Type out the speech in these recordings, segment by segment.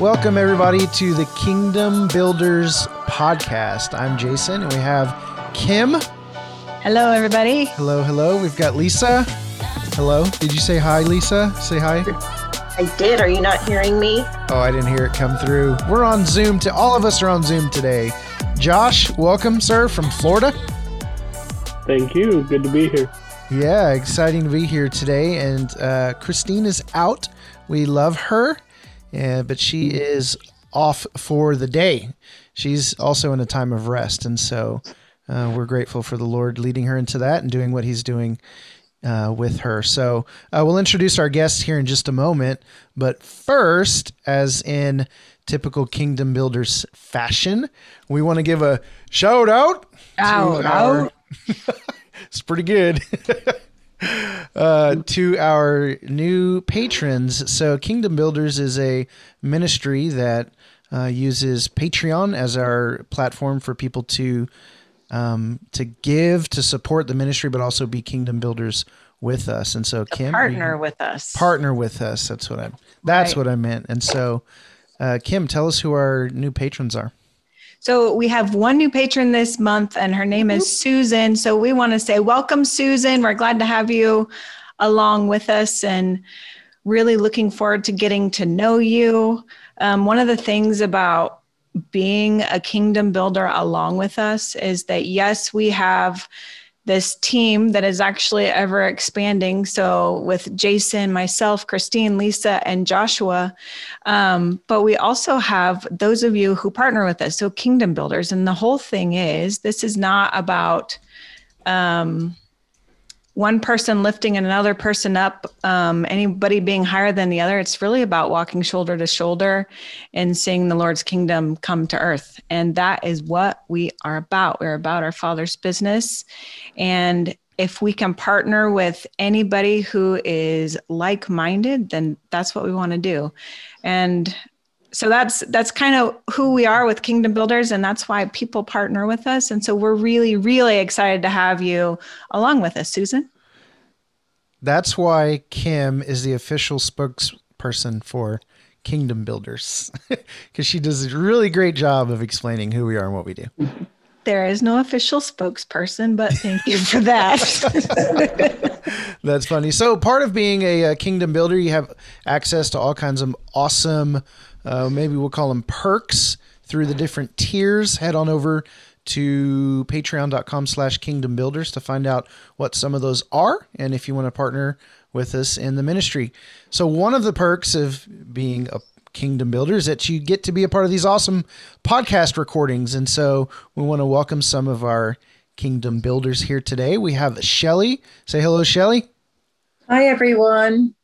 Welcome, everybody, to the Kingdom Builders podcast. I'm Jason, and we have Kim. Hello, everybody. Hello, hello. We've got Lisa. Hello. Did you say hi, Lisa? Say hi. I did. Are you not hearing me? Oh, I didn't hear it come through. We're on Zoom. All of us are on Zoom today. Josh, welcome, sir, from Florida. Thank you. Good to be here. Yeah, exciting to be here today. And Christine is out. We love her, but she is off for the day. She's also in a time of rest. And so we're grateful for the Lord leading her into that and doing what he's doing with her. So we'll introduce our guests here in just a moment. But first, as in typical Kingdom Builders fashion, we want to give a shout out. It's pretty good. To our new patrons. So Kingdom Builders is a ministry that uses Patreon as our platform for people to give, to support the ministry, but also be Kingdom Builders with us. And so Kim, partner with us. That's what I meant. And so Kim, tell us who our new patrons are. So we have one new patron this month, and her name is Susan. So we want to say welcome, Susan. We're glad to have you along with us and really looking forward to getting to know you. One of the things about being a Kingdom Builder along with us is that, yes, we have this team that is actually ever expanding. So with Jason, myself, Christine, Lisa, and Joshua. But we also have those of you who partner with us. So Kingdom Builders. And the whole thing is, this is not about one person lifting another person up, anybody being higher than the other. It's really about walking shoulder to shoulder and seeing the Lord's kingdom come to earth. And that is what we are about. We're about our Father's business. And if we can partner with anybody who is like-minded, then that's what we want to do. And so that's kind of who we are with Kingdom Builders, and that's why people partner with us. And so we're really, really excited to have you along with us, Susan. That's why Kim is the official spokesperson for Kingdom Builders, because she does a really great job of explaining who we are and what we do. There is no official spokesperson, but thank you for that. That's funny. So part of being a Kingdom Builder, you have access to all kinds of awesome, maybe we'll call them perks, through the different tiers. Head on over to patreon.com/Kingdom Builders to find out what some of those are and if you want to partner with us in the ministry. So one of the perks of being a Kingdom Builder is that you get to be a part of these awesome podcast recordings. And so we want to welcome some of our Kingdom Builders here today. We have Shelly. Say hello, Shelly. Hi, everyone.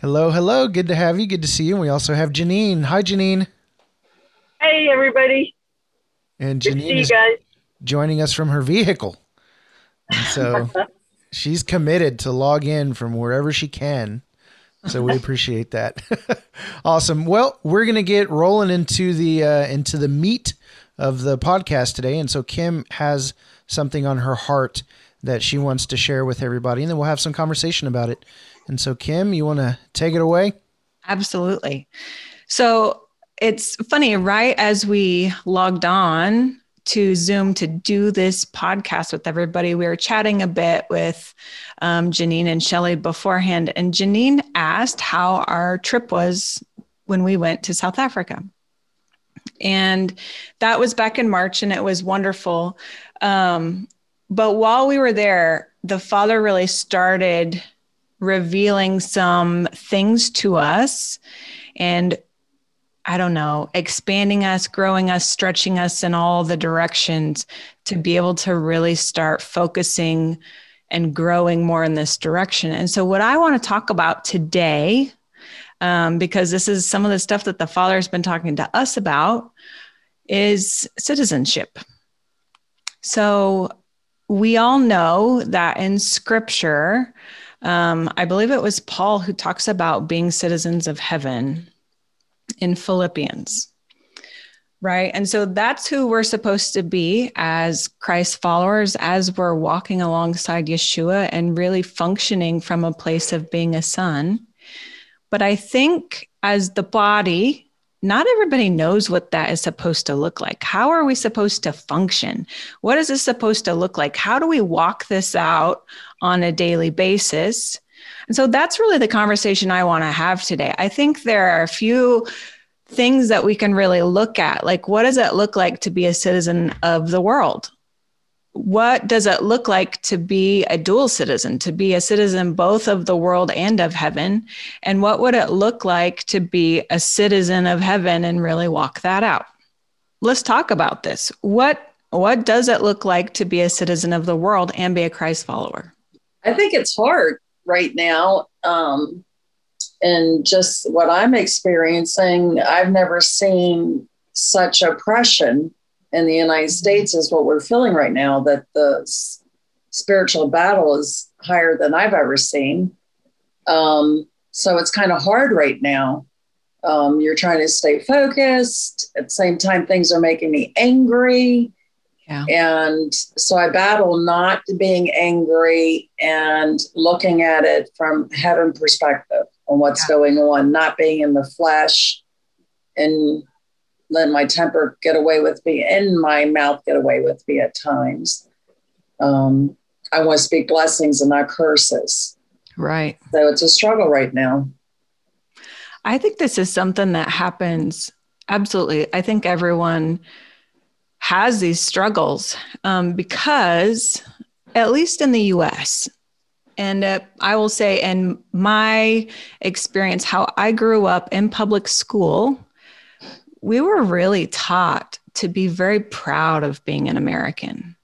Hello, hello. Good to have you. Good to see you. And we also have Janine. Hi, Janine. Hey, everybody. And Janine is joining us from her vehicle. And so she's committed to log in from wherever she can. So we appreciate that. Awesome. Well, we're going to get rolling into the meat of the podcast today. And so Kim has something on her heart that she wants to share with everybody, and then we'll have some conversation about it. And so, Kim, you want to take it away? Absolutely. So it's funny, right? As we logged on to Zoom to do this podcast with everybody, we were chatting a bit with Janine and Shelly beforehand. And Janine asked how our trip was when we went to South Africa. And that was back in March, and it was wonderful. But while we were there, the Father really started revealing some things to us and, I don't know, expanding us, growing us, stretching us in all the directions to be able to really start focusing and growing more in this direction. And so what I want to talk about today, because this is some of the stuff that the Father has been talking to us about, is citizenship. So we all know that in Scripture, I believe it was Paul who talks about being citizens of heaven in Philippians, right? And so that's who we're supposed to be as Christ followers, as we're walking alongside Yeshua and really functioning from a place of being a son. But I think as the body, Not everybody knows what that is supposed to look like. How are we supposed to function? What is this supposed to look like? How do we walk this out on a daily basis? And so that's really the conversation I want to have today. I think there are a few things that we can really look at. Like, what does it look like to be a citizen of the world? What does it look like to be a dual citizen, to be a citizen both of the world and of heaven? And what would it look like to be a citizen of heaven and really walk that out? Let's talk about this. What does it look like to be a citizen of the world and be a Christ follower? I think it's hard right now. And just what I'm experiencing, I've never seen such oppression in the United States is what we're feeling right now, that the spiritual battle is higher than I've ever seen. So it's kind of hard right now. You're trying to stay focused. At the same time, things are making me angry. Yeah. And so I battle not being angry and looking at it from heaven perspective on what's going on, not being in the flesh and let my temper get away with me and my mouth get away with me at times. I want to speak blessings and not curses. Right. So it's a struggle right now. I think this is something that happens. Absolutely. I think everyone has these struggles because at least in the U.S., and I will say in my experience, how I grew up in public school, we were really taught to be very proud of being an American,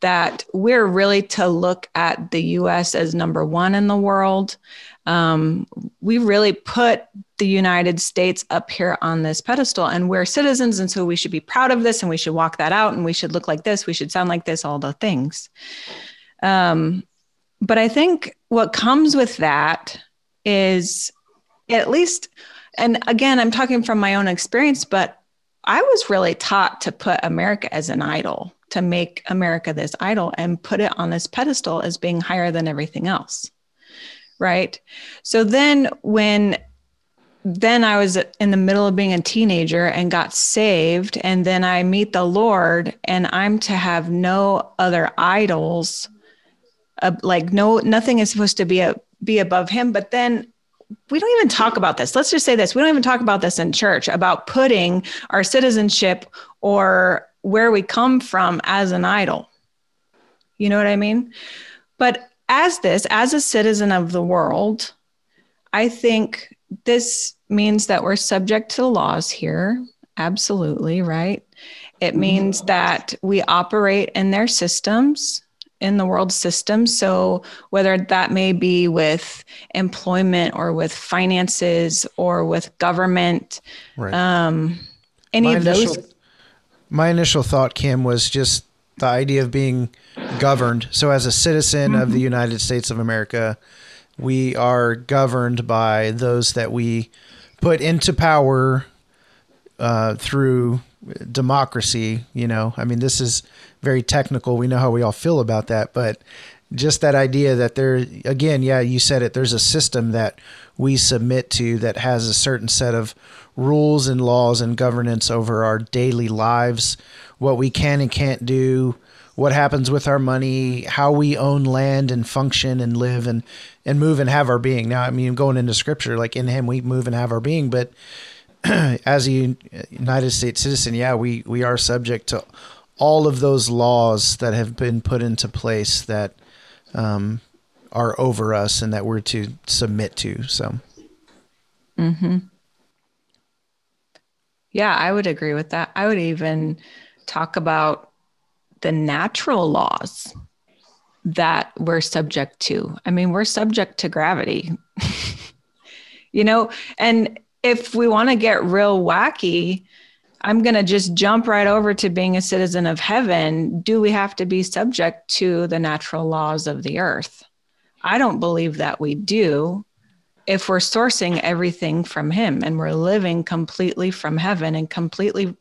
that we're really to look at the U.S. as number one in the world. We really put the United States up here on this pedestal, and we're citizens. And so we should be proud of this, and we should walk that out, and we should look like this. We should sound like this, all the things. But I think what comes with that is at least... And again, I'm talking from my own experience, but I was really taught to put America as an idol, to make America this idol and put it on this pedestal as being higher than everything else, right? So then when I was in the middle of being a teenager and got saved, and then I meet the Lord, and I'm to have no other idols, nothing is supposed to be above him, but then we don't even talk about this. Let's just say this. We don't even talk about this in church, about putting our citizenship or where we come from as an idol. You know what I mean? But as a citizen of the world, I think this means that we're subject to the laws here. Absolutely, right? It means that we operate in their systems, in the world system. So whether that may be with employment or with finances or with government, right. My initial thought, Kim, was just the idea of being governed. So as a citizen of the United States of America, we are governed by those that we put into power through democracy. You know, I mean, this is very technical. We know how we all feel about that, but just that idea that there, again, yeah, you said it, there's a system that we submit to that has a certain set of rules and laws and governance over our daily lives, what we can and can't do, what happens with our money, how we own land and function and live and move and have our being. Now, I mean, going into scripture, like in him, we move and have our being, but as a United States citizen, yeah, we are subject to all of those laws that have been put into place that are over us and that we're to submit to. So, Yeah, I would agree with that. I would even talk about the natural laws that we're subject to. I mean, we're subject to gravity, you know, and if we want to get real wacky, I'm going to just jump right over to being a citizen of heaven. Do we have to be subject to the natural laws of the earth? I don't believe that we do if we're sourcing everything from him and we're living completely from heaven and completely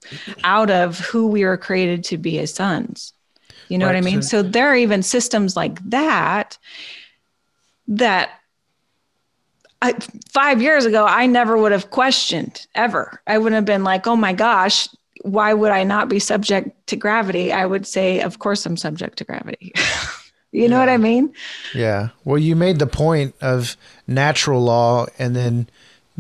out of who we are created to be as sons. You know what I mean? So there are even systems like that 5 years ago, I never would have questioned ever. I wouldn't have been like, oh my gosh, why would I not be subject to gravity? I would say, of course I'm subject to gravity. You know what I mean? Yeah. Well, you made the point of natural law and then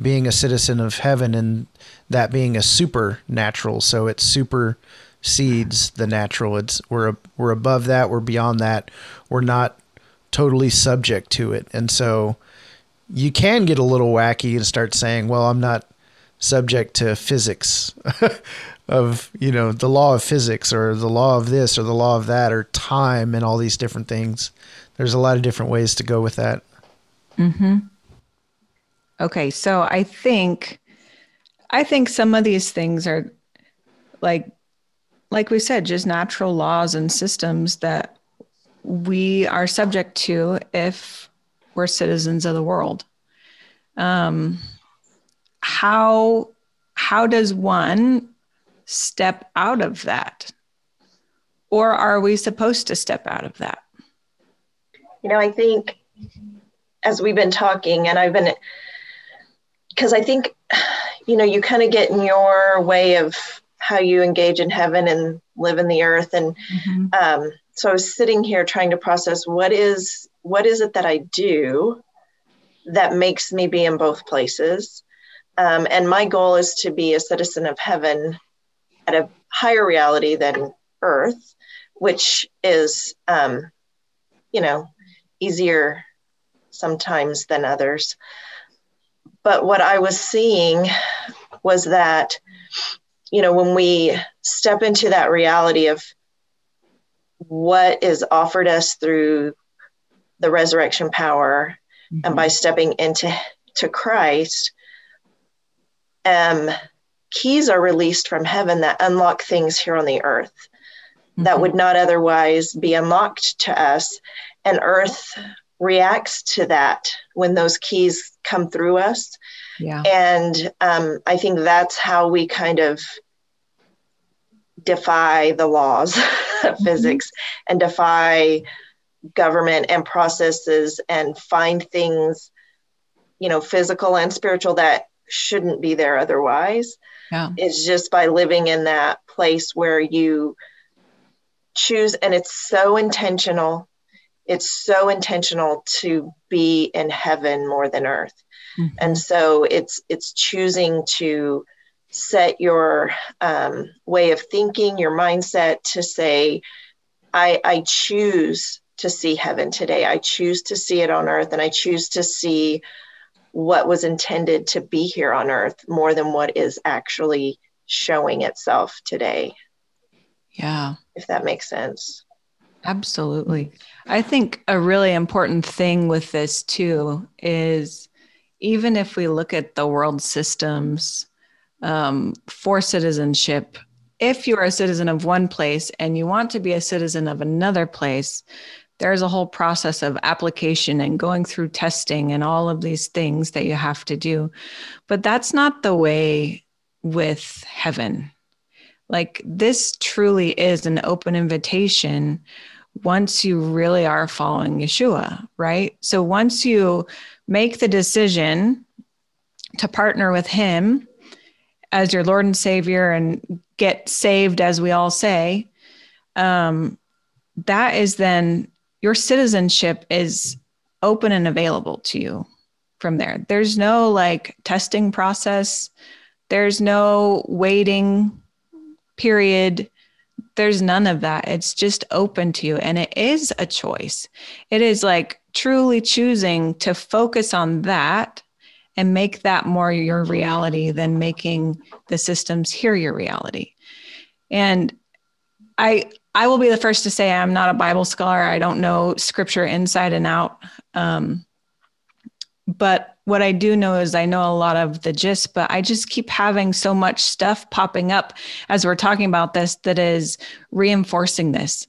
being a citizen of heaven and that being a supernatural. So it supersedes the natural. It's we're above that. We're beyond that. We're not totally subject to it. And so you can get a little wacky and start saying, well, I'm not subject to physics of, you know, the law of physics or the law of this or the law of that or time and all these different things. There's a lot of different ways to go with that. Mm-hmm. Okay. So I think some of these things are like we said, just natural laws and systems that we are subject to if we're citizens of the world. How does one step out of that? Or are we supposed to step out of that? You know, I think as we've been talking and because I think, you know, you kind of get in your way of how you engage in heaven and live in the earth. And so I was sitting here trying to process what is it that I do that makes me be in both places? And my goal is to be a citizen of heaven at a higher reality than earth, which is, you know, easier sometimes than others. But what I was seeing was that, you know, when we step into that reality of what is offered us through the resurrection power and by stepping into Christ, keys are released from heaven that unlock things here on the earth that would not otherwise be unlocked to us. And earth reacts to that when those keys come through us. Yeah. And I think that's how we kind of defy the laws of physics and defy government and processes and find things, you know, physical and spiritual that shouldn't be there otherwise. Yeah. It's just by living in that place where you choose, and it's so intentional. It's so intentional to be in heaven more than earth. Mm-hmm. And so it's choosing to set your way of thinking, your mindset to say, I choose to see heaven today. I choose to see it on earth. And I choose to see what was intended to be here on earth more than what is actually showing itself today. Yeah. If that makes sense. Absolutely. I think a really important thing with this too is even if we look at the world systems for citizenship, if you're a citizen of one place and you want to be a citizen of another place, there's a whole process of application and going through testing and all of these things that you have to do. But that's not the way with heaven. Like this truly is an open invitation once you really are following Yeshua, right? So once you make the decision to partner with him as your Lord and Savior and get saved, as we all say, that is then... your citizenship is open and available to you from there. There's no like testing process. There's no waiting period. There's none of that. It's just open to you. And it is a choice. It is like truly choosing to focus on that and make that more your reality than making the systems here your reality. And I will be the first to say I'm not a Bible scholar. I don't know scripture inside and out. But what I do know is I know a lot of the gist, but I just keep having so much stuff popping up as we're talking about this that is reinforcing this.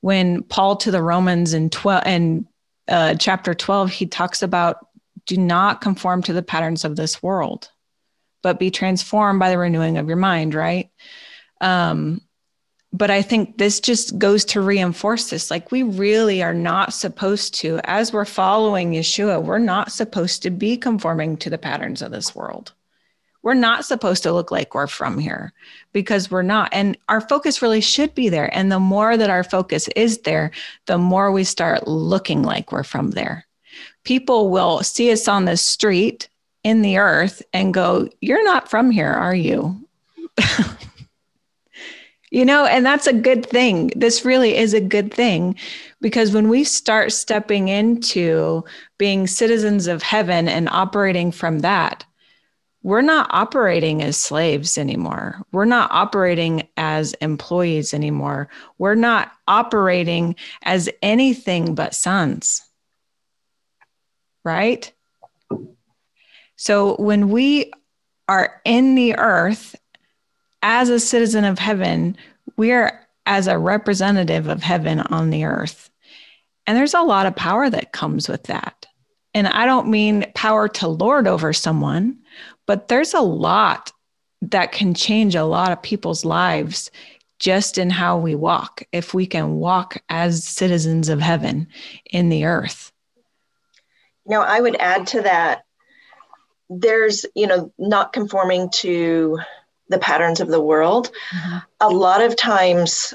When Paul to the Romans in chapter 12, he talks about do not conform to the patterns of this world, but be transformed by the renewing of your mind, right? But I think this just goes to reinforce this. Like, we really are not supposed to, as we're following Yeshua, we're not supposed to be conforming to the patterns of this world. We're not supposed to look like we're from here, because we're not. And our focus really should be there. And the more that our focus is there, the more we start looking like we're from there. People will see us on the street in the earth and go, "You're not from here, are you?" You know, and that's a good thing. This really is a good thing, because when we start stepping into being citizens of heaven and operating from that, we're not operating as slaves anymore. We're not operating as employees anymore. We're not operating as anything but sons, right? So when we are in the earth as a citizen of heaven, we're as a representative of heaven on the earth. And there's a lot of power that comes with that. And I don't mean power to lord over someone, but there's a lot that can change a lot of people's lives just in how we walk, if we can walk as citizens of heaven in the earth. You know, I would add to that, there's, you know, not conforming to the patterns of the world. Mm-hmm. A lot of times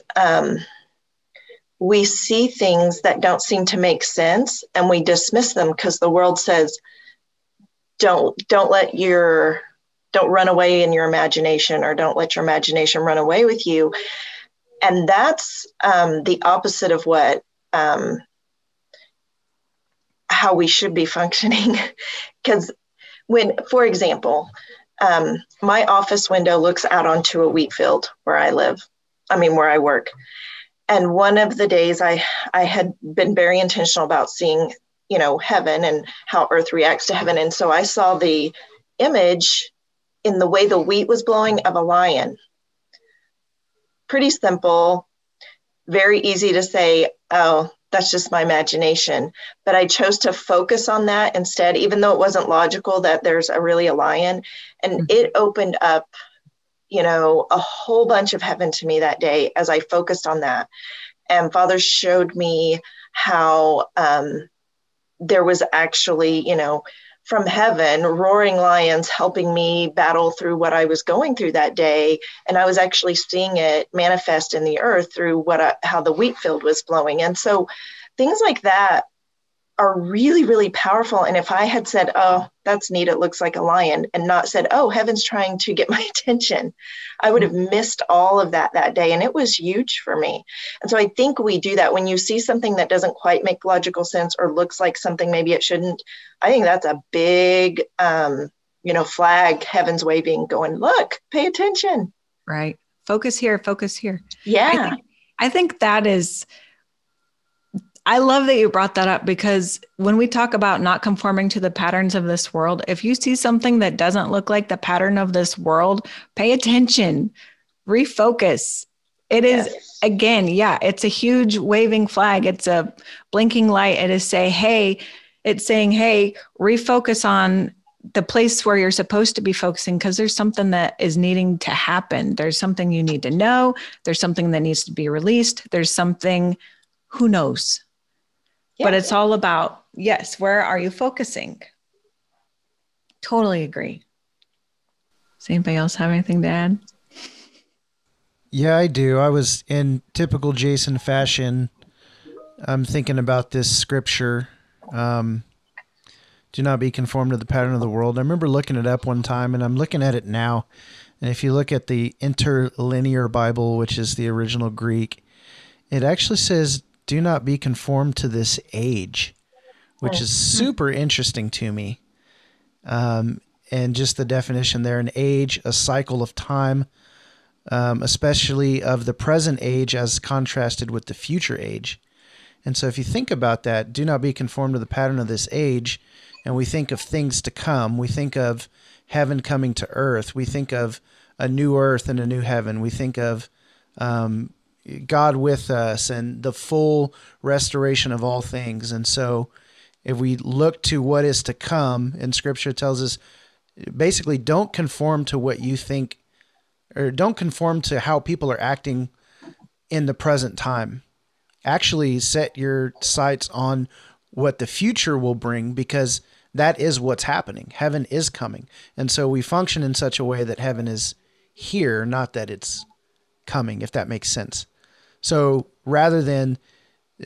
we see things that don't seem to make sense, and we dismiss them because the world says, don't run away in your imagination, or don't let your imagination run away with you. And that's the opposite of what how we should be functioning. Because when, for example, my office window looks out onto a wheat field where I work. And one of the days I had been very intentional about seeing, you know, heaven and how earth reacts to heaven. And so I saw the image in the way the wheat was blowing of a lion. Pretty simple, very easy to say, oh, that's just my imagination. But I chose to focus on that instead, even though it wasn't logical that there's really a lion. And mm-hmm. It opened up, you know, a whole bunch of heaven to me that day as I focused on that. And Father showed me how there was actually, you know, from heaven, roaring lions helping me battle through what I was going through that day. And I was actually seeing it manifest in the earth through how the wheat field was blowing. And so things like that are really, really powerful. And if I had said, oh, that's neat, it looks like a lion, and not said, oh, heaven's trying to get my attention, I would have missed all of that day. And it was huge for me. And so I think we do that when you see something that doesn't quite make logical sense or looks like something maybe it shouldn't. I think that's a big, you know, flag heaven's waving, going, look, pay attention. Right. Focus here. Focus here. Yeah. I think that is, I love that you brought that up, because when we talk about not conforming to the patterns of this world, if you see something that doesn't look like the pattern of this world, pay attention, refocus. It is, again, yeah, it's a huge waving flag. It's a blinking light. It is saying, hey, refocus on the place where you're supposed to be focusing, because there's something that is needing to happen. There's something you need to know. There's something that needs to be released. There's something, who knows? Yeah. But it's all about, yes, where are you focusing? Totally agree. Does anybody else have anything to add? Yeah, I do. I was, in typical Jason fashion, I'm thinking about this scripture. Do not be conformed to the pattern of the world. I remember looking it up one time, and I'm looking at it now. And if you look at the interlinear Bible, which is the original Greek, it actually says, do not be conformed to this age, which is super interesting to me. And just the definition there, an age, a cycle of time, especially of the present age as contrasted with the future age. And so if you think about that, do not be conformed to the pattern of this age, and we think of things to come, we think of heaven coming to earth, we think of a new earth and a new heaven, we think of God with us and the full restoration of all things. And so if we look to what is to come, and scripture tells us, basically don't conform to what you think, or don't conform to how people are acting in the present time. Actually set your sights on what the future will bring, because that is what's happening. Heaven is coming. And so we function in such a way that heaven is here, not that it's coming, if that makes sense. So rather than,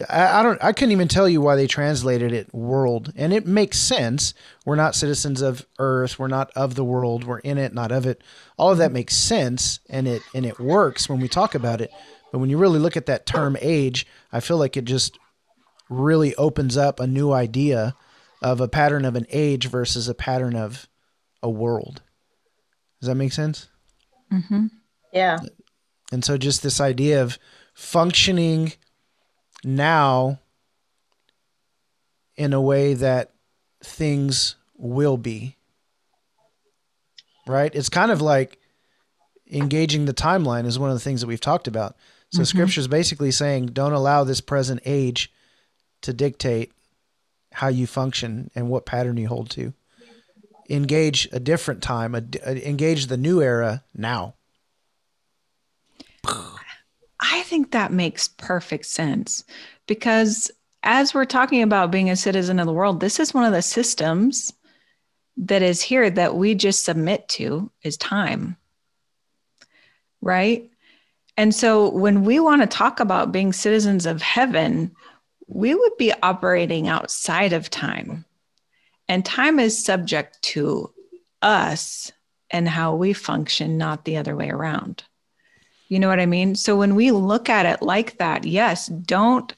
I couldn't even tell you why they translated it world. And it makes sense. We're not citizens of earth. We're not of the world. We're in it, not of it. All of that makes sense. And it works when we talk about it. But when you really look at that term age, I feel like it just really opens up a new idea of a pattern of an age versus a pattern of a world. Does that make sense? Mm-hmm. Yeah. And so just this idea of functioning now in a way that things will be, right? It's kind of like engaging the timeline is one of the things that we've talked about. So mm-hmm. Scripture is basically saying, don't allow this present age to dictate how you function and what pattern you hold to. Engage a different time, engage the new era now. I think that makes perfect sense, because as we're talking about being a citizen of the world, this is one of the systems that is here that we just submit to is time, right? And so when we want to talk about being citizens of heaven, we would be operating outside of time, and time is subject to us and how we function, not the other way around. You know what I mean? So when we look at it like that, yes, don't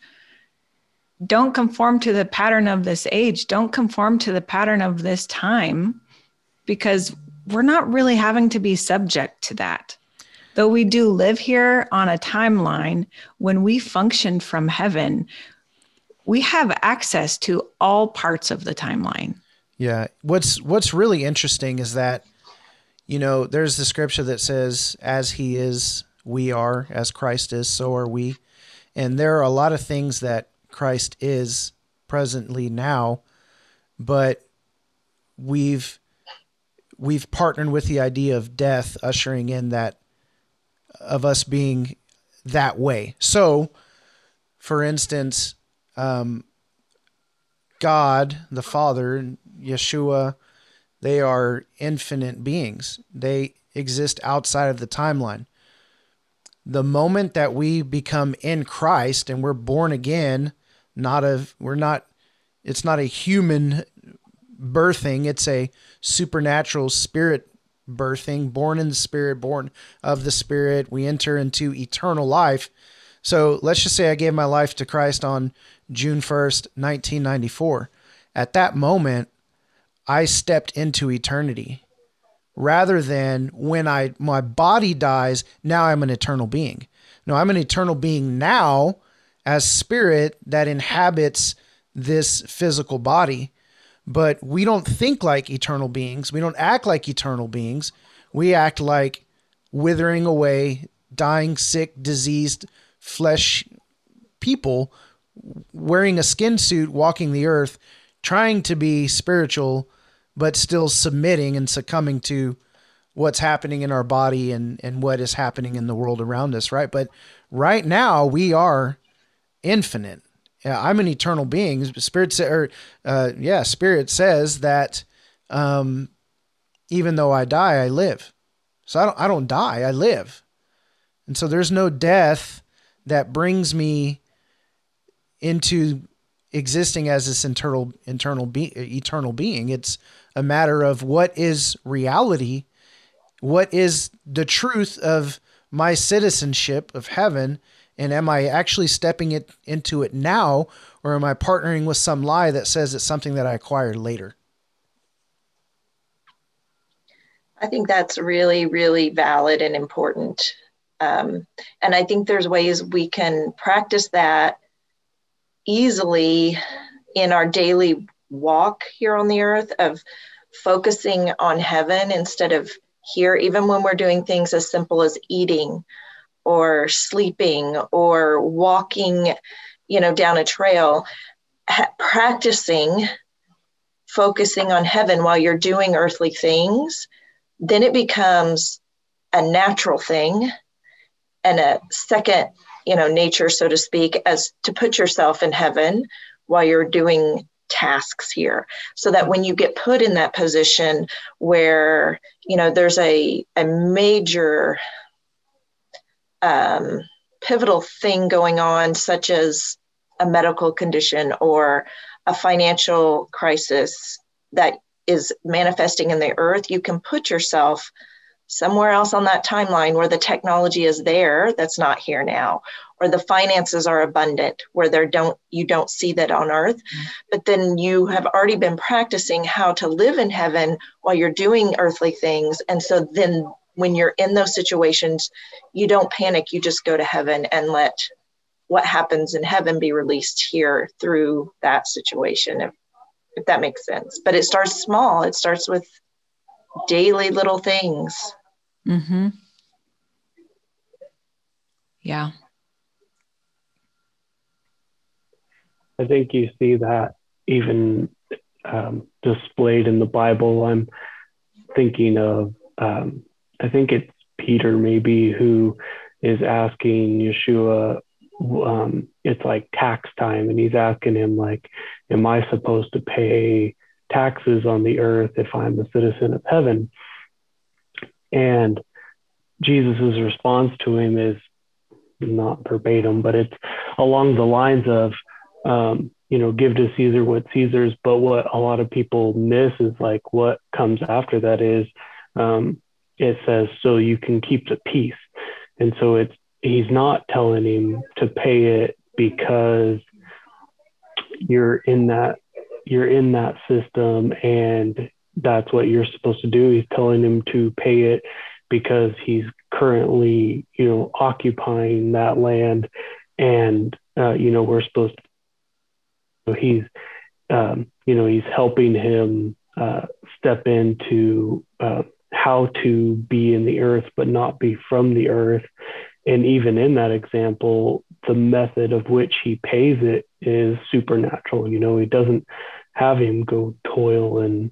conform to the pattern of this age. Don't conform to the pattern of this time, because we're not really having to be subject to that. Though we do live here on a timeline, when we function from heaven, we have access to all parts of the timeline. Yeah. What's really interesting is that, you know, there's the scripture that says, as he is, we are, as Christ is, so are we. And there are a lot of things that Christ is presently now, but we've partnered with the idea of death, ushering in that of us being that way. So for instance, God, the Father, Yeshua, they are infinite beings. They exist outside of the timeline. The moment that we become in Christ and we're born again, it's not a human birthing. It's a supernatural spirit birthing, born in the spirit, born of the spirit. We enter into eternal life. So let's just say I gave my life to Christ on June 1st, 1994. At that moment, I stepped into eternity rather than when my body dies. Now I'm an eternal being. No, I'm an eternal being now as spirit that inhabits this physical body, but we don't think like eternal beings. We don't act like eternal beings. We act like withering away, dying, sick, diseased flesh people wearing a skin suit, walking the earth, trying to be spiritual, but still submitting and succumbing to what's happening in our body and what is happening in the world around us, right? But right now we are infinite. Yeah, I'm an eternal being. Spirit says that even though I die, I live. So I don't die, I live. And so there's no death that brings me into existing as this eternal being. It's a matter of what is reality, what is the truth of my citizenship of heaven, and am I actually stepping into it now, or am I partnering with some lie that says it's something that I acquired later? I think that's really, really valid and important. And I think there's ways we can practice that easily in our daily walk here on the earth, of focusing on heaven instead of here, even when we're doing things as simple as eating or sleeping or walking, you know, down a trail, practicing focusing on heaven while you're doing earthly things. Then it becomes a natural thing and a second nature, so to speak, as to put yourself in heaven while you're doing tasks here, so that when you get put in that position where, there's a major pivotal thing going on, such as a medical condition or a financial crisis that is manifesting in the earth, you can put yourself somewhere else on that timeline where the technology is there that's not here now, or the finances are abundant where you don't see that on earth. Mm-hmm. But then you have already been practicing how to live in heaven while you're doing earthly things. And so then when you're in those situations, you don't panic, you just go to heaven and let what happens in heaven be released here through that situation, if that makes sense. But it starts small. It starts with daily little things. Mm-hmm. Yeah. I think you see that even displayed in the Bible. I'm thinking of, I think it's Peter maybe, who is asking Yeshua, it's like tax time, and he's asking him, like, am I supposed to pay taxes on the earth if I'm a citizen of heaven? And Jesus's response to him is not verbatim, but it's along the lines of, give to Caesar what Caesar's. But what a lot of people miss is like what comes after that is, it says, so you can keep the peace. And so he's not telling him to pay it because you're in that system and that's what you're supposed to do. He's telling him to pay it because he's currently, occupying that land, and we're supposed to. So he's, he's helping him step into how to be in the earth, but not be from the earth. And even in that example, the method of which he pays it is supernatural. He doesn't have him go toil and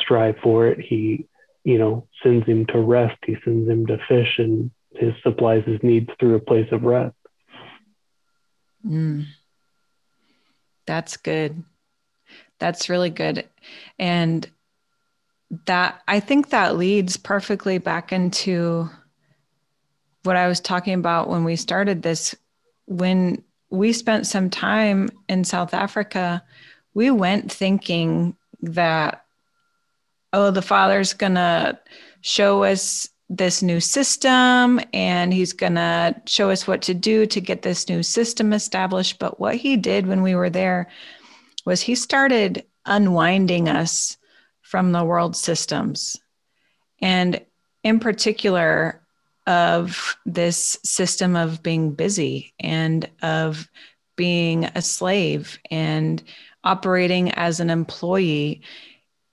strive for it. He, sends him to rest. He sends him to fish, and he supplies his needs through a place of rest. Mm. That's good. That's really good. And that, I think that leads perfectly back into what I was talking about when we started this. When we spent some time in South Africa, we went thinking that, the Father's going to show us this new system and he's going to show us what to do to get this new system established. But what he did when we were there was he started unwinding us from the world systems, and in particular of this system of being busy and of being a slave and operating as an employee,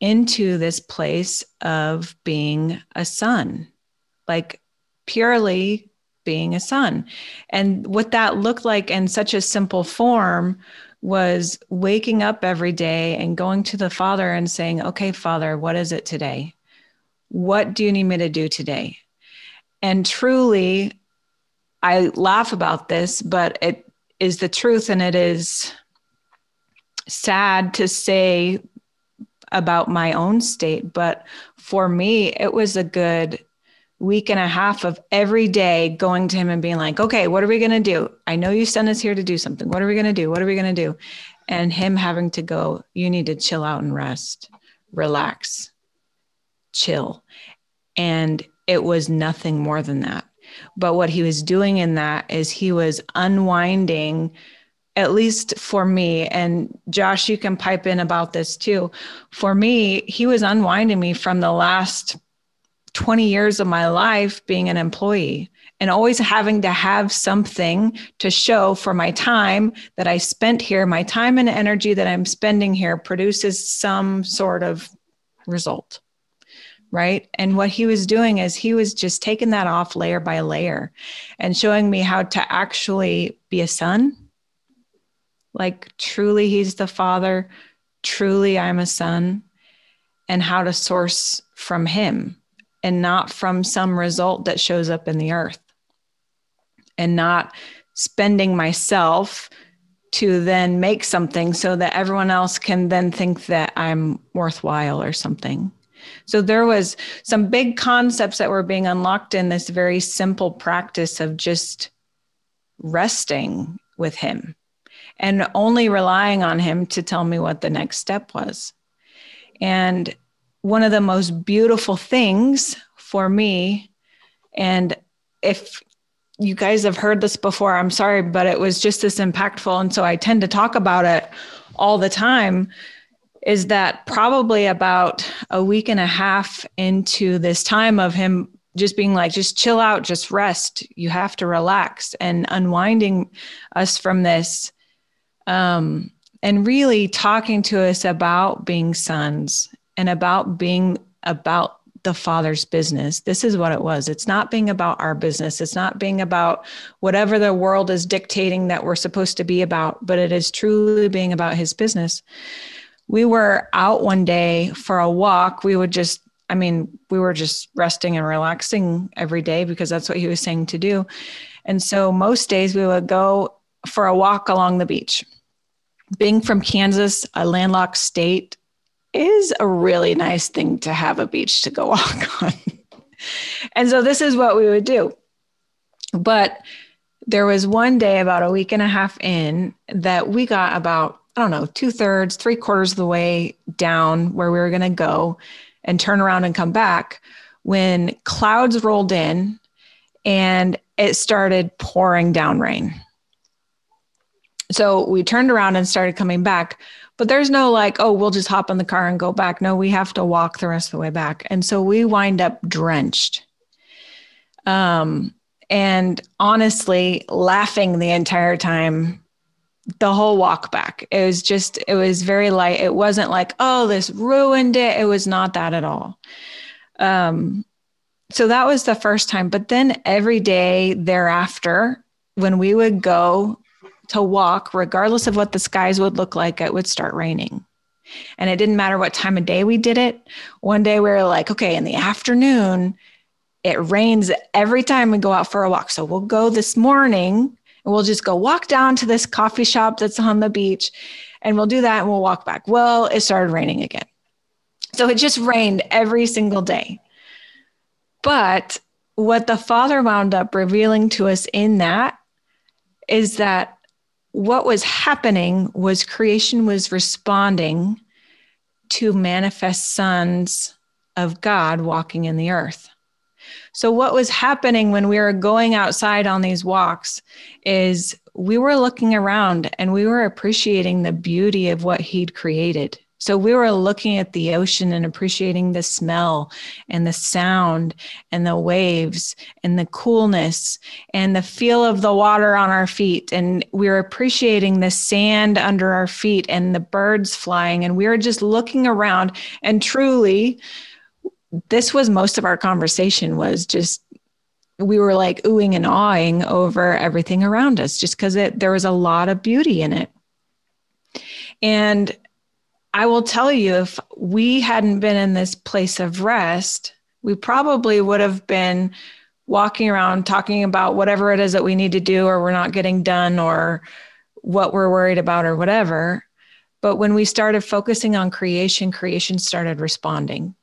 into this place of being a son, like purely being a son. And what that looked like in such a simple form was waking up every day and going to the Father and saying, okay, Father, what is it today? What do you need me to do today? And truly, I laugh about this, but it is the truth, and it is sad to say about my own state. But for me, it was a good week and a half of every day going to him and being like, okay, what are we going to do? I know you sent us here to do something. What are we going to do? What are we going to do? And him having to go, you need to chill out and rest, relax, chill. And it was nothing more than that. But what he was doing in that is he was unwinding, at least for me, and Josh, you can pipe in about this too. For me, he was unwinding me from the last 20 years of my life being an employee and always having to have something to show for my time that I spent here. My time and energy that I'm spending here produces some sort of result. Right. And what he was doing is he was just taking that off layer by layer and showing me how to actually be a son. Like, truly, he's the Father. Truly, I'm a son, and how to source from him and not from some result that shows up in the earth, and not spending myself to then make something so that everyone else can then think that I'm worthwhile or something. So there was some big concepts that were being unlocked in this very simple practice of just resting with him and only relying on him to tell me what the next step was. And one of the most beautiful things for me, and if you guys have heard this before, I'm sorry, but it was just this impactful. And so I tend to talk about it all the time, is that probably about a week and a half into this time of him just being like, just chill out, just rest. You have to relax, and unwinding us from this and really talking to us about being sons and about being about the Father's business. This is what it was. It's not being about our business. It's not being about whatever the world is dictating that we're supposed to be about, but it is truly being about his business. We were out one day for a walk. We were just resting and relaxing every day because that's what he was saying to do. And so most days we would go for a walk along the beach. Being from Kansas, a landlocked state, is a really nice thing to have a beach to go walk on. And so this is what we would do. But there was one day about a week and a half in that we got about, 3/4 of the way down where we were going to go and turn around and come back, when clouds rolled in and it started pouring down rain. So we turned around and started coming back, but there's no like, oh, we'll just hop in the car and go back. No, we have to walk the rest of the way back. And so we wind up drenched. And honestly, laughing the entire time, the whole walk back. It was very light. It wasn't like, oh, this ruined it. It was not that at all. So that was the first time. But then every day thereafter, when we would go to walk, regardless of what the skies would look like, it would start raining. And it didn't matter what time of day we did it. One day we were like, okay, in the afternoon, it rains every time we go out for a walk. So we'll go this morning and we'll just go walk down to this coffee shop that's on the beach, and we'll do that and we'll walk back. Well, it started raining again. So it just rained every single day. But what the Father wound up revealing to us in that is that what was happening was creation was responding to manifest sons of God walking in the earth. So what was happening when we were going outside on these walks is we were looking around and we were appreciating the beauty of what he'd created. So we were looking at the ocean and appreciating the smell and the sound and the waves and the coolness and the feel of the water on our feet. And we were appreciating the sand under our feet and the birds flying. And we were just looking around. And truly, this was most of our conversation, was just, we were like oohing and awing over everything around us just because there was a lot of beauty in it. And I will tell you, if we hadn't been in this place of rest, we probably would have been walking around talking about whatever it is that we need to do, or we're not getting done, or what we're worried about, or whatever. But when we started focusing on creation, creation started responding.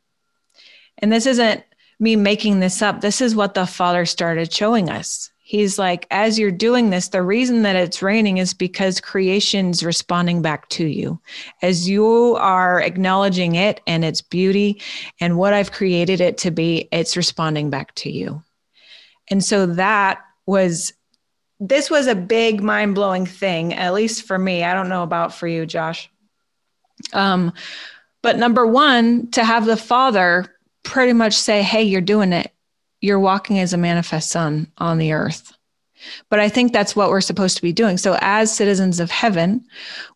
And this isn't me making this up. This is what the Father started showing us. He's like, as you're doing this, the reason that it's raining is because creation's responding back to you. As you are acknowledging it and its beauty and what I've created it to be, it's responding back to you. And so this was a big mind-blowing thing, at least for me. I don't know about for you, Josh. But number one, to have the Father pretty much say, hey, you're doing it. You're walking as a manifest son on the earth. But I think that's what we're supposed to be doing. So as citizens of heaven,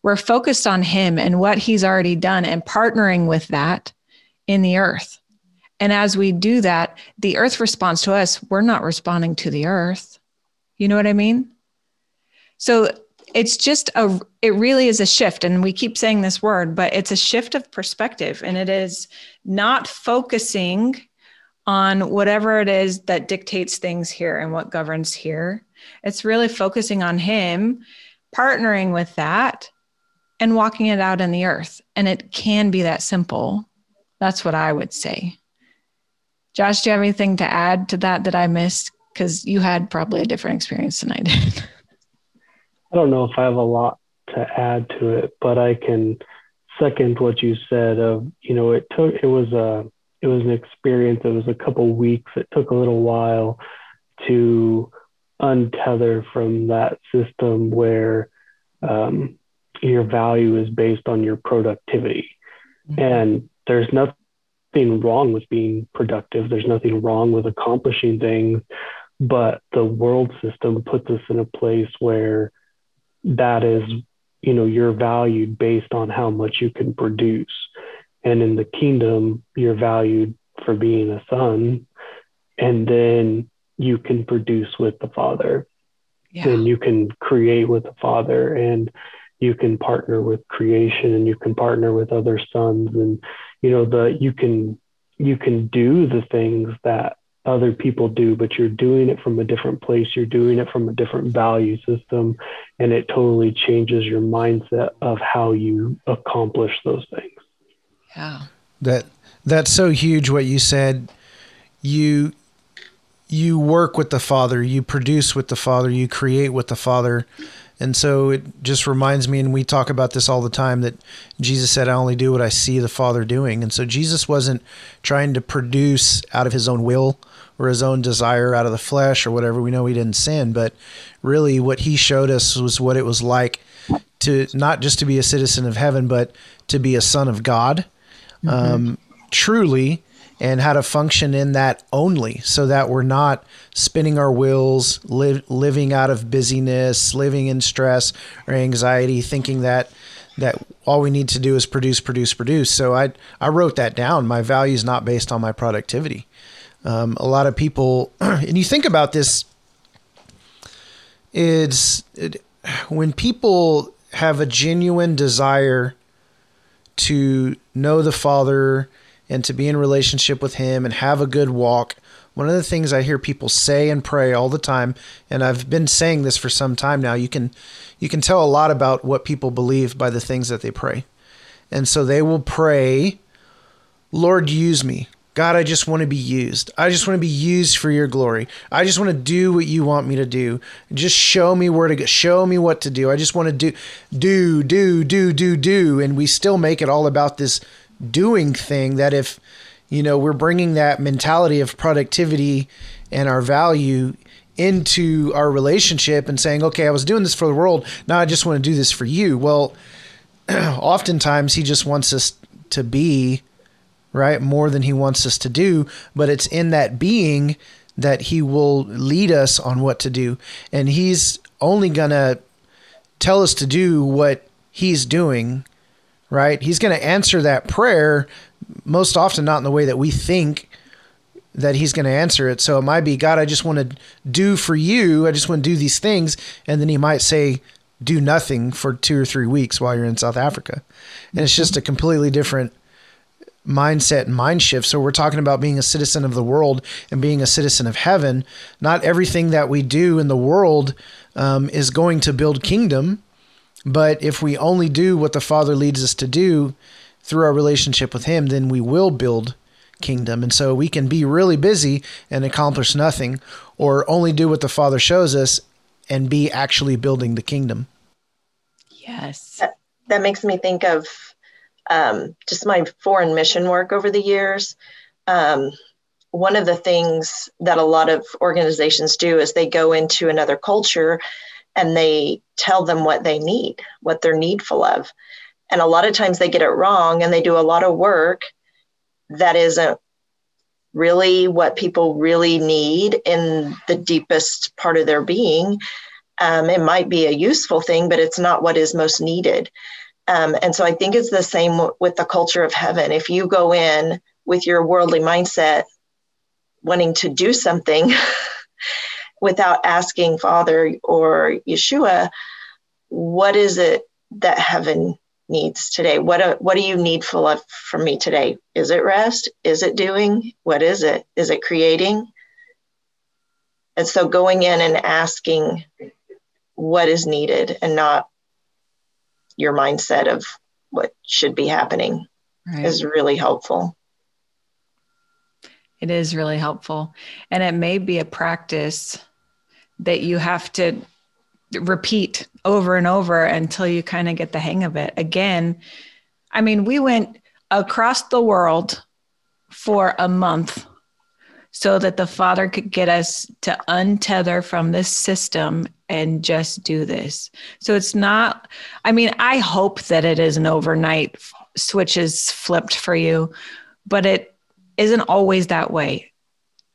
we're focused on him and what he's already done and partnering with that in the earth. And as we do that, the earth responds to us. We're not responding to the earth. You know what I mean? So it's just it really is a shift. And we keep saying this word, but it's a shift of perspective. And it is not focusing on whatever it is that dictates things here and what governs here, It's really focusing on him, partnering with that, and walking it out in the earth. And it can be that simple. That's what I would say. Josh, do you have anything to add to that I missed? Because you had probably a different experience than I did. I don't know if I have a lot to add to it, but I can second what you said of, you know, it was an experience. It was a couple of weeks. It took a little while to untether from that system where your value is based on your productivity. Mm-hmm. And there's nothing wrong with being productive. There's nothing wrong with accomplishing things, but the world system puts us in a place where that is, you know, you're valued based on how much you can produce. And in the kingdom, you're valued for being a son, and then you can produce with the Father. Yeah. And you can create with the Father, and you can partner with creation, and you can partner with other sons. And, you know, you can do the things that other people do, but you're doing it from a different place. You're doing it from a different value system, and it totally changes your mindset of how you accomplish those things. Yeah. That's so huge what you said. You work with the Father, you produce with the Father, you create with the Father. And so it just reminds me, and we talk about this all the time, that Jesus said, I only do what I see the Father doing. And so Jesus wasn't trying to produce out of his own will or his own desire out of the flesh or whatever. We know he didn't sin, but really what he showed us was what it was like to not just to be a citizen of heaven, but to be a son of God, truly, and how to function in that only, so that we're not spinning our wills, living out of busyness, living in stress or anxiety, thinking that all we need to do is produce. So I wrote that down. My value is not based on my productivity. A lot of people, and you think about this, when people have a genuine desire to know the Father and to be in relationship with him and have a good walk. One of the things I hear people say and pray all the time, and I've been saying this for some time now, you can tell a lot about what people believe by the things that they pray. And so they will pray, Lord, use me. God, I just want to be used. I just want to be used for your glory. I just want to do what you want me to do. Just show me where to go. Show me what to do. I just want to do. And we still make it all about this doing thing, that if, you know, we're bringing that mentality of productivity and our value into our relationship and saying, okay, I was doing this for the world. Now I just want to do this for you. Well, oftentimes he just wants us to be, right, more than he wants us to do, but it's in that being that he will lead us on what to do. And he's only going to tell us to do what he's doing. Right? He's going to answer that prayer, most often not in the way that we think that he's going to answer it. So it might be, God, I just want to do for you. I just want to do these things. And then he might say, do nothing for 2 or 3 weeks while you're in South Africa. And it's just a completely different mindset and mind shift. So we're talking about being a citizen of the world and being a citizen of heaven. Not everything that we do in the world is going to build kingdom. But if we only do what the Father leads us to do through our relationship with him, then we will build kingdom. And so we can be really busy and accomplish nothing, or only do what the Father shows us and be actually building the kingdom. Yes. That makes me think of just my foreign mission work over the years. One of the things that a lot of organizations do is they go into another culture and they tell them what they need, what they're needful of. And a lot of times they get it wrong, and they do a lot of work that isn't really what people really need in the deepest part of their being. It might be a useful thing, but it's not what is most needed. And so I think it's the same with the culture of heaven. If you go in with your worldly mindset, wanting to do something without asking Father or Yeshua, what is it that heaven needs today? What do you needful of from me today? Is it rest? Is it doing? What is it? Is it creating? And so going in and asking what is needed and not your mindset of what should be happening is really helpful. It is really helpful. And it may be a practice that you have to repeat over and over until you kind of get the hang of it. Again, I mean, we went across the world for a month so that the Father could get us to untether from this system and just do this. So it's not, I mean, I hope that it is an overnight switch is flipped for you, but it isn't always that way.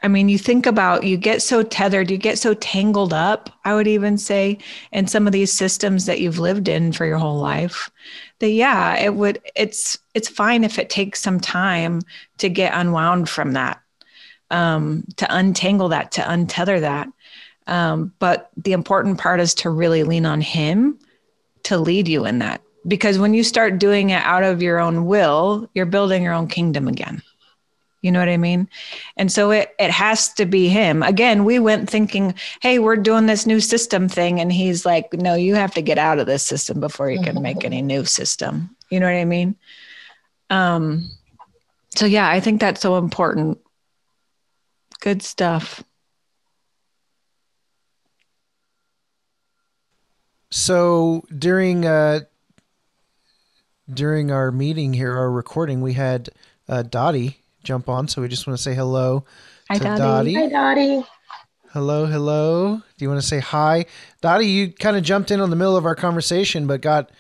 I mean, you think about, you get so tethered, you get so tangled up, I would even say, in some of these systems that you've lived in for your whole life, that, yeah, it would, it's fine if it takes some time to get unwound from that, to untangle that, to untether that. But the important part is to really lean on Him to lead you in that. Because when you start doing it out of your own will, you're building your own kingdom again. You know what I mean? And so it has to be Him. Again, we went thinking, hey, we're doing this new system thing. And He's like, no, you have to get out of this system before you can make any new system. You know what I mean? So yeah, I think that's so important. Good stuff. So during our meeting here, our recording, we had Dottie jump on, so we just want to say hello to Dottie. Hi, Dottie. Hello. Do you want to say hi? Dottie, you kind of jumped in on the middle of our conversation, but got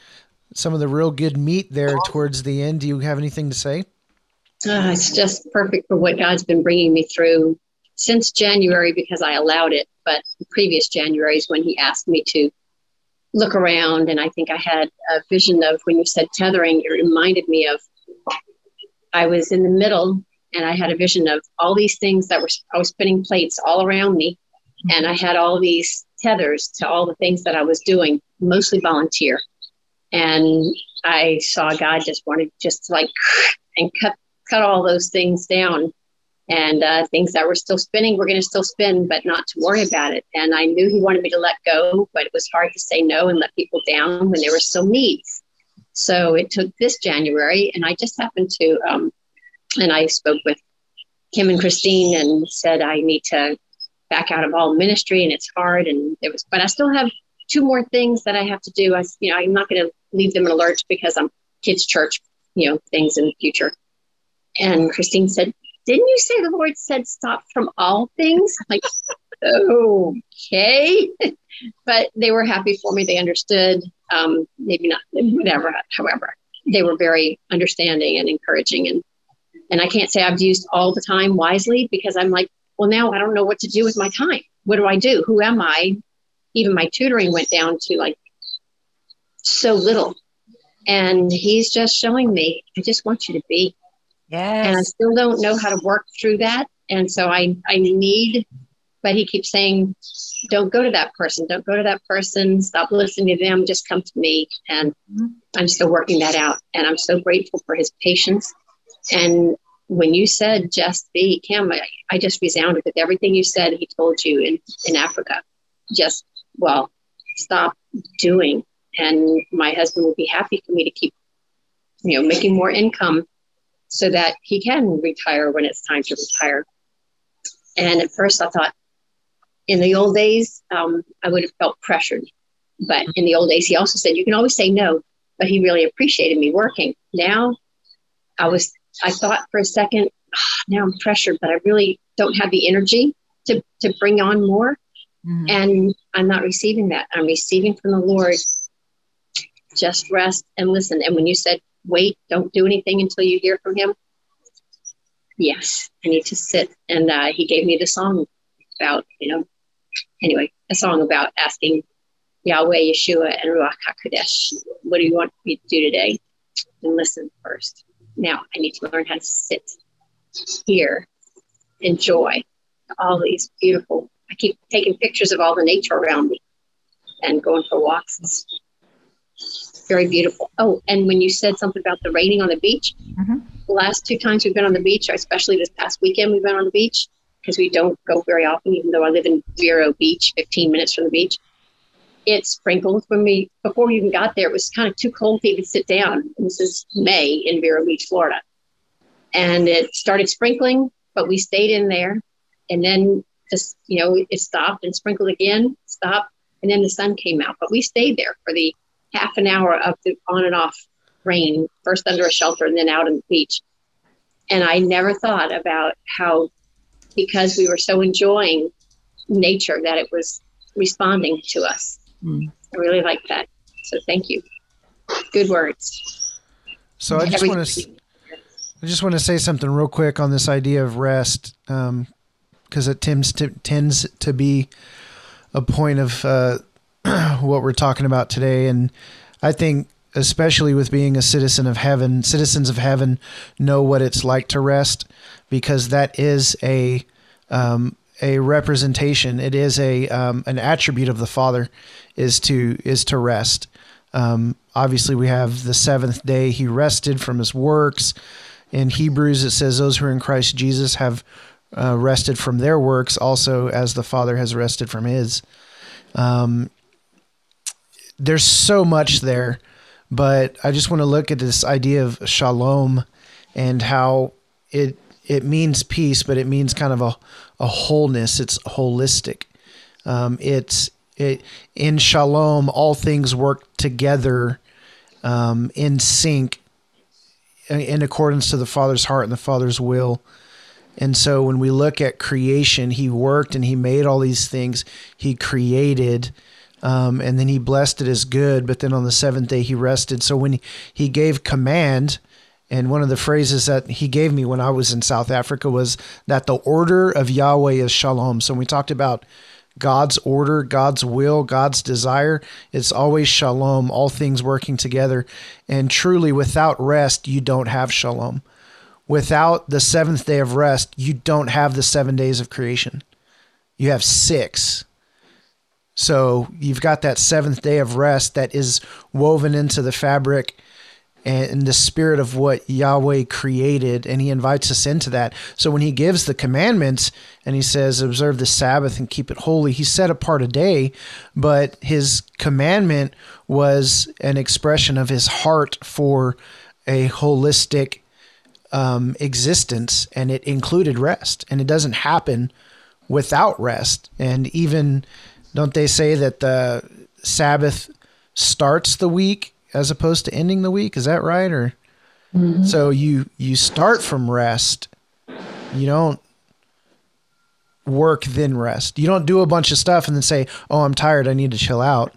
some of the real good meat there towards the end. Do you have anything to say? It's just perfect for what God's been bringing me through since January, because I allowed it, but the previous January is when He asked me to look around, and I think I had a vision of, when you said tethering, it reminded me of, I was in the middle, and I had a vision of all these things that were, I was spinning plates all around me, and I had all these tethers to all the things that I was doing, mostly volunteer. And I saw God just wanted cut all those things down, and things that were still spinning, we're going to still spin, but not to worry about it. And I knew He wanted me to let go, but it was hard to say no and let people down when there were still needs. So it took this January, and I just happened to, and I spoke with Kim and Christine and said, I need to back out of all ministry, and it's hard. And it was, but I still have two more things that I have to do. I'm not going to leave them in a lurch because I'm kids' church, things in the future. And Christine said, didn't you say the Lord said, stop from all things? I'm like, okay. But they were happy for me. They understood. Maybe not, whatever, however, they were very understanding and encouraging. And I can't say I've used all the time wisely, because I'm like, well, now I don't know what to do with my time. What do I do? Who am I? Even my tutoring went down to so little. And He's just showing me, I just want you to be. Yes. And I still don't know how to work through that. And so I need, but He keeps saying, don't go to that person. Don't go to that person. Stop listening to them. Just come to me. And I'm still working that out. And I'm so grateful for His patience. And when you said, just be, Kim, I just resounded with everything you said He told you in Africa. Just, stop doing. And my husband will be happy for me to keep, making more income so that he can retire when it's time to retire. And at first I thought, in the old days, I would have felt pressured. But in the old days, he also said, you can always say no. But he really appreciated me working. Now, I thought for a second, now I'm pressured, but I really don't have the energy to bring on more. Mm-hmm. And I'm not receiving that. I'm receiving from the Lord. Just rest and listen. And when you said, wait, don't do anything until you hear from Him. Yes, I need to sit. And he gave me the song about, a song about asking Yahweh, Yeshua, and Ruach HaKodesh, what do you want me to do today? And listen first. Now I need to learn how to sit, hear, enjoy all these beautiful, I keep taking pictures of all the nature around me and going for walks. It's very beautiful. Oh, and when you said something about the raining on the beach, the last two times we've been on the beach, especially this past weekend, we've been on the beach. because we don't go very often, even though I live in Vero Beach, 15 minutes from the beach. It sprinkled when before we even got there. It was kind of too cold to even sit down. This is May in Vero Beach, Florida. And it started sprinkling, but we stayed in there. And then just, it stopped and sprinkled again, stopped. And then the sun came out, but we stayed there for the half an hour of the on and off rain, first under a shelter and then out on the beach. And I never thought about how, because we were so enjoying nature, that it was responding to us. I really like that. So thank you. Good words. So I just want to say something real quick on this idea of rest, because it tends to be a point of what we're talking about today. And I think, especially with being a citizen of heaven, citizens of heaven know what it's like to rest, because that is a representation. It is an attribute of the Father is to rest. Obviously we have the seventh day he rested from his works. In Hebrews, it says those who are in Christ Jesus have rested from their works also as the Father has rested from his. There's so much there, but I just want to look at this idea of shalom and how it means peace, but it means kind of a wholeness. It's holistic. In shalom, all things work together in sync, in accordance to the Father's heart and the Father's will. And so when we look at creation, he worked and he made all these things. He created, and then he blessed it as good. But then on the seventh day he rested. So when he gave command, and one of the phrases that he gave me when I was in South Africa was that the order of Yahweh is shalom. So when we talked about God's order, God's will, God's desire, it's always shalom, all things working together. And truly, without rest, you don't have shalom. Without the seventh day of rest, you don't have the 7 days of creation. You have 6. So you've got that seventh day of rest that is woven into the fabric and the spirit of what Yahweh created, and he invites us into that. So when he gives the commandments and he says, observe the Sabbath and keep it holy, he set apart a day, but his commandment was an expression of his heart for a holistic existence, and it included rest. And it doesn't happen without rest. And even, don't they say that the Sabbath starts the week as opposed to ending the week? Is that right? Or mm-hmm. So you start from rest. You don't work then rest. You don't do a bunch of stuff and then say, oh, I'm tired, I need to chill out.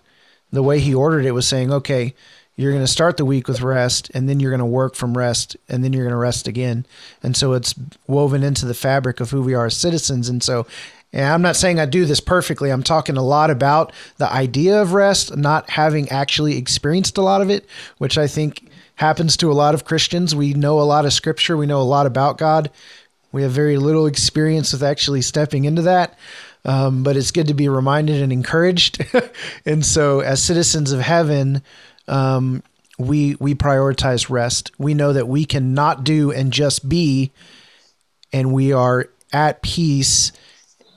The way he ordered it was saying, okay, you're going to start the week with rest, and then you're going to work from rest, and then you're going to rest again. And so it's woven into the fabric of who we are as citizens. And so, and I'm not saying I do this perfectly. I'm talking a lot about the idea of rest, not having actually experienced a lot of it, which I think happens to a lot of Christians. We know a lot of scripture. We know a lot about God. We have very little experience with actually stepping into that. But it's good to be reminded and encouraged. And so as citizens of heaven, we prioritize rest. We know that we cannot do and just be, and we are at peace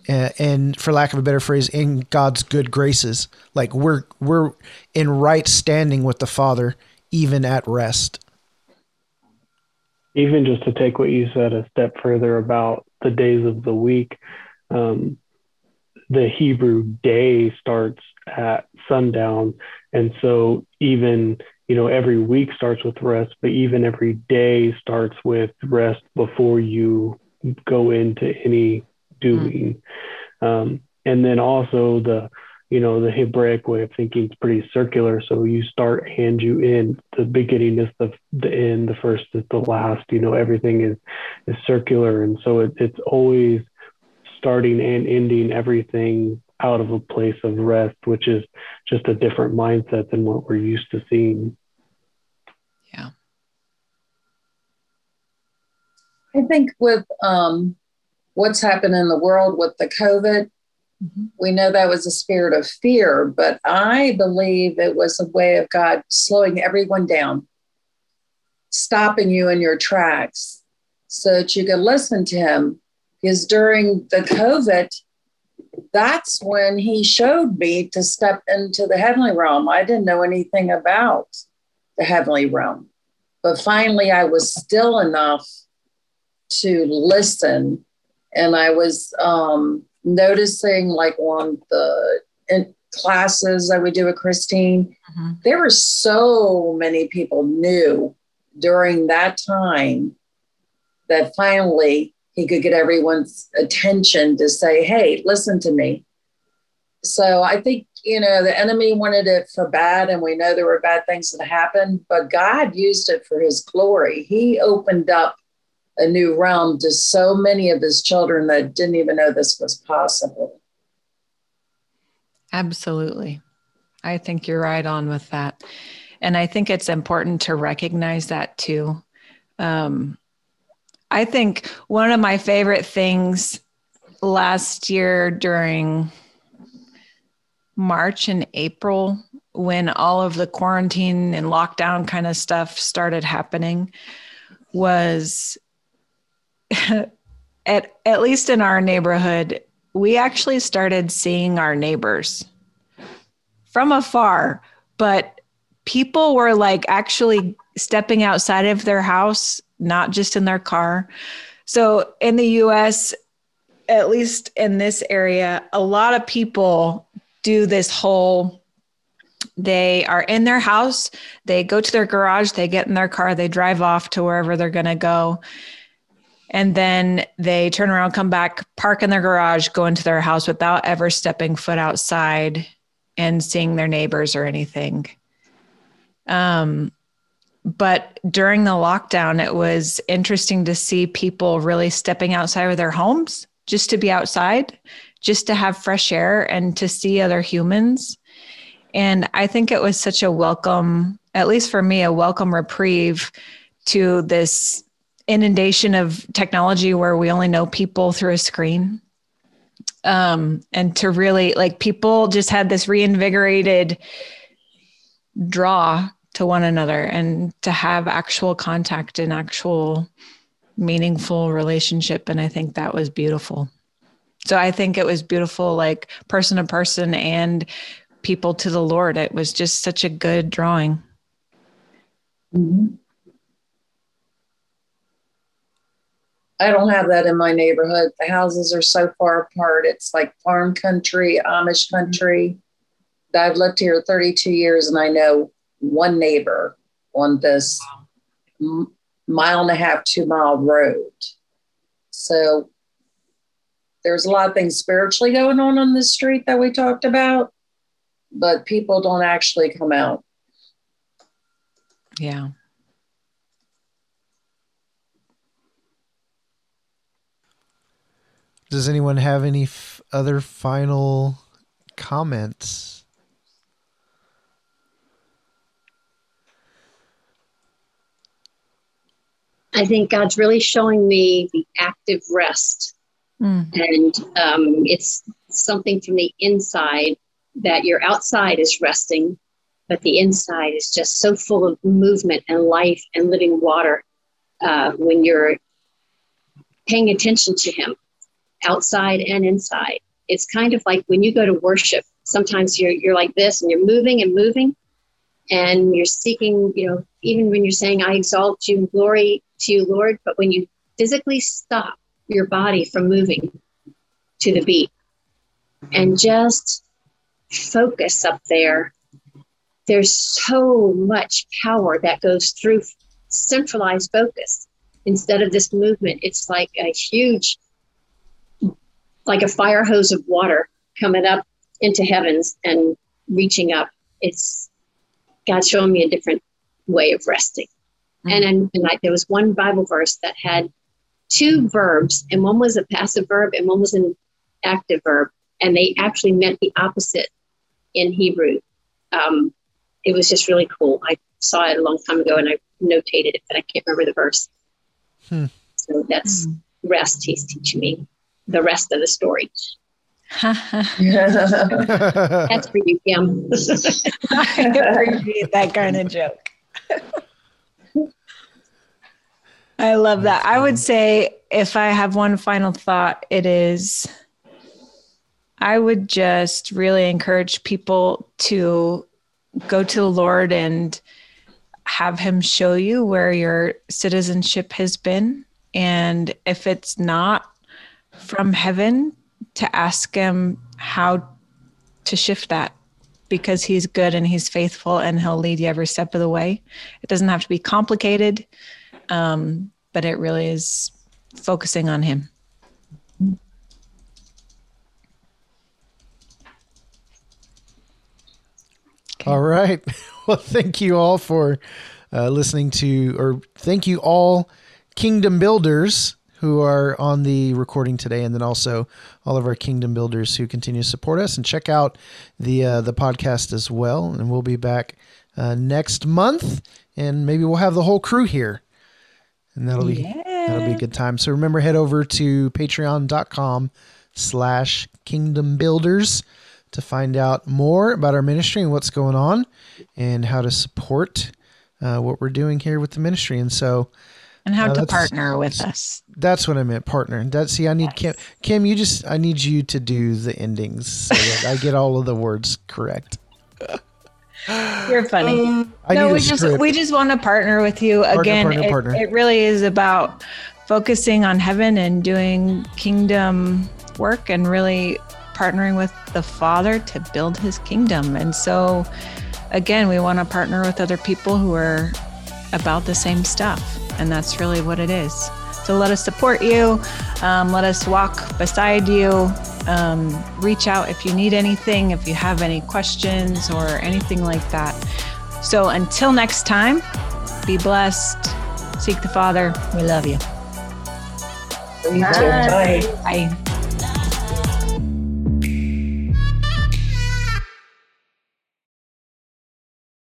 and, for lack of a better phrase, in God's good graces. Like we're in right standing with the Father, even at rest. Even just to take what you said a step further about the days of the week, the Hebrew day starts at sundown. And so even, every week starts with rest, but even every day starts with rest before you go into any doing. And then also the Hebraic way of thinking is pretty circular. So you start and you end. The beginning is the end, the first is the last, everything is circular. And so it's always starting and ending everything out of a place of rest, which is just a different mindset than what we're used to seeing. Yeah. I think with what's happened in the world with the COVID, mm-hmm. we know that was a spirit of fear, but I believe it was a way of God slowing everyone down, stopping you in your tracks so that you could listen to him, is during the COVID, that's when he showed me to step into the heavenly realm. I didn't know anything about the heavenly realm, but finally I was still enough to listen. And I was noticing, like on the classes I would do with Christine, mm-hmm. there were so many people new during that time that finally he could get everyone's attention to say, hey, listen to me. So I think, you know, the enemy wanted it for bad, and we know there were bad things that happened, but God used it for his glory. He opened up a new realm to so many of his children that didn't even know this was possible. Absolutely. I think you're right on with that. And I think it's important to recognize that too. I think one of my favorite things last year during March and April, when all of the quarantine and lockdown kind of stuff started happening, was at least in our neighborhood, we actually started seeing our neighbors from afar, but people were like actually stepping outside of their house, not just in their car. So in the US, at least in this area, a lot of people do this whole, they are in their house, they go to their garage, they get in their car, they drive off to wherever they're going to go. And then they turn around, come back, park in their garage, go into their house without ever stepping foot outside and seeing their neighbors or anything. But during the lockdown, it was interesting to see people really stepping outside of their homes just to be outside, just to have fresh air and to see other humans. And I think it was such a welcome, at least for me, a welcome reprieve to this inundation of technology where we only know people through a screen. And to really, like, people just had this reinvigorated draw to one another and to have actual contact and actual meaningful relationship. And I think that was beautiful. So I think it was beautiful, like person to person and people to the Lord. It was just such a good drawing. Mm-hmm. I don't have that in my neighborhood. The houses are so far apart. It's like farm country, Amish country. I've lived here 32 years and I know one neighbor on this mile and a half, 2 mile road. So there's a lot of things spiritually going on this street that we talked about, but people don't actually come out. Yeah. Does anyone have any other final comments? I think God's really showing me the active rest. And it's something from the inside that your outside is resting, but the inside is just so full of movement and life and living water when you're paying attention to him. Outside and inside. It's kind of like when you go to worship, sometimes you're like this and you're moving and moving and you're seeking, you know, even when you're saying, I exalt you, glory to you, Lord. But when you physically stop your body from moving to the beat and just focus up there, there's so much power that goes through centralized focus. Instead of this movement, it's like a huge, like a fire hose of water coming up into heavens and reaching up. It's God's showing me a different way of resting. Mm-hmm. And like there was one Bible verse that had two verbs, and one was a passive verb and one was an active verb. And they actually meant the opposite in Hebrew. It was just really cool. I saw it a long time ago and I notated it, but I can't remember the verse. So that's rest he's teaching me. The rest of the story. That's for you, Kim. I appreciate that kind of joke. I love that. I would say if I have one final thought, it is, I would just really encourage people to go to the Lord and have him show you where your citizenship has been. And if it's not from heaven, to ask him how to shift that, because he's good and he's faithful and he'll lead you every step of the way. It doesn't have to be complicated, but it really is focusing on him. Okay. All right. Well, thank you all for listening to, or thank you all Kingdom Builders who are on the recording today, and then also all of our Kingdom Builders who continue to support us, and check out the podcast as well. And we'll be back next month, and maybe we'll have the whole crew here, and that'll be a good time. So remember, head over to patreon.com/Kingdom Builders to find out more about our ministry and what's going on and how to support what we're doing here with the ministry. And so, and how to partner with us. That's what I meant, partner. I need Kim, I need you to do the endings so that I get all of the words correct. You're funny. We just want to partner with you. Partner. It really is about focusing on heaven and doing kingdom work and really partnering with the Father to build his kingdom. And so, again, we want to partner with other people who are about the same stuff. And that's really what it is. So let us support you. Let us walk beside you. Reach out if you need anything, if you have any questions or anything like that. So until next time, be blessed. Seek the Father. We love you. Bye. Bye. Bye.